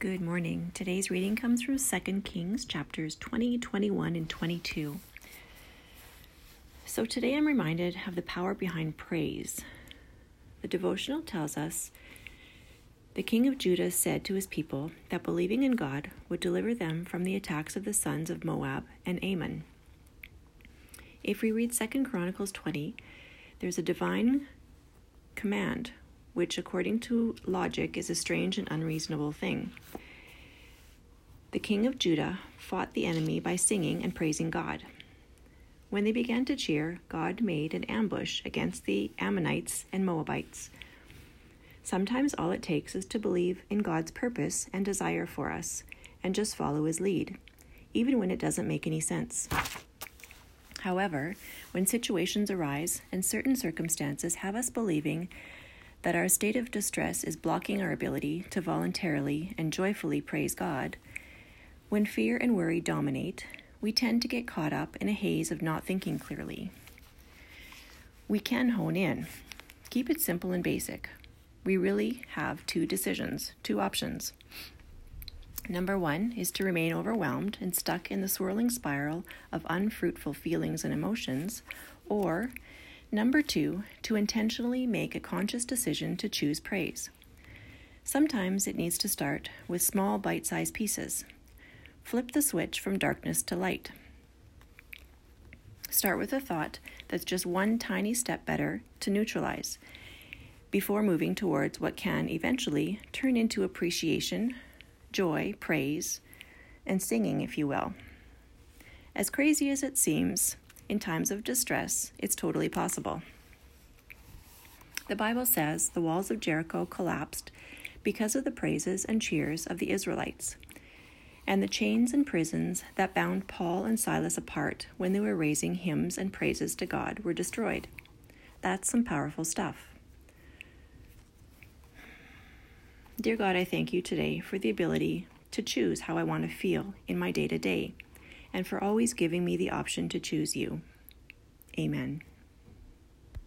Good morning. Today's reading comes from 2 Kings chapters 20, 21, and 22. So today I'm reminded of the power behind praise. The devotional tells us, the king of Judah said to his people that believing in God would deliver them from the attacks of the sons of Moab and Ammon. If we read 2 Chronicles 20, there's a divine command which according to logic is a strange and unreasonable thing. The king of Judah fought the enemy by singing and praising God. When they began to cheer, God made an ambush against the Ammonites and Moabites. Sometimes all it takes is to believe in God's purpose and desire for us, and just follow his lead, even when it doesn't make any sense. However, when situations arise and certain circumstances have us believing that our state of distress is blocking our ability to voluntarily and joyfully praise God, when fear and worry dominate, we tend to get caught up in a haze of not thinking clearly. We can hone in. Keep it simple and basic. We really have two options. Number one is to remain overwhelmed and stuck in the swirling spiral of unfruitful feelings and emotions, or number two, to intentionally make a conscious decision to choose praise. Sometimes it needs to start with small bite-sized pieces. Flip the switch from darkness to light. Start with a thought that's just one tiny step better to neutralize before moving towards what can eventually turn into appreciation, joy, praise, and singing, if you will. As crazy as it seems, in times of distress, it's totally possible. The Bible says the walls of Jericho collapsed because of the praises and cheers of the Israelites, and the chains and prisons that bound Paul and Silas apart when they were raising hymns and praises to God were destroyed. That's some powerful stuff. Dear God, I thank you today for the ability to choose how I want to feel in my day-to-day, and for always giving me the option to choose you. Amen.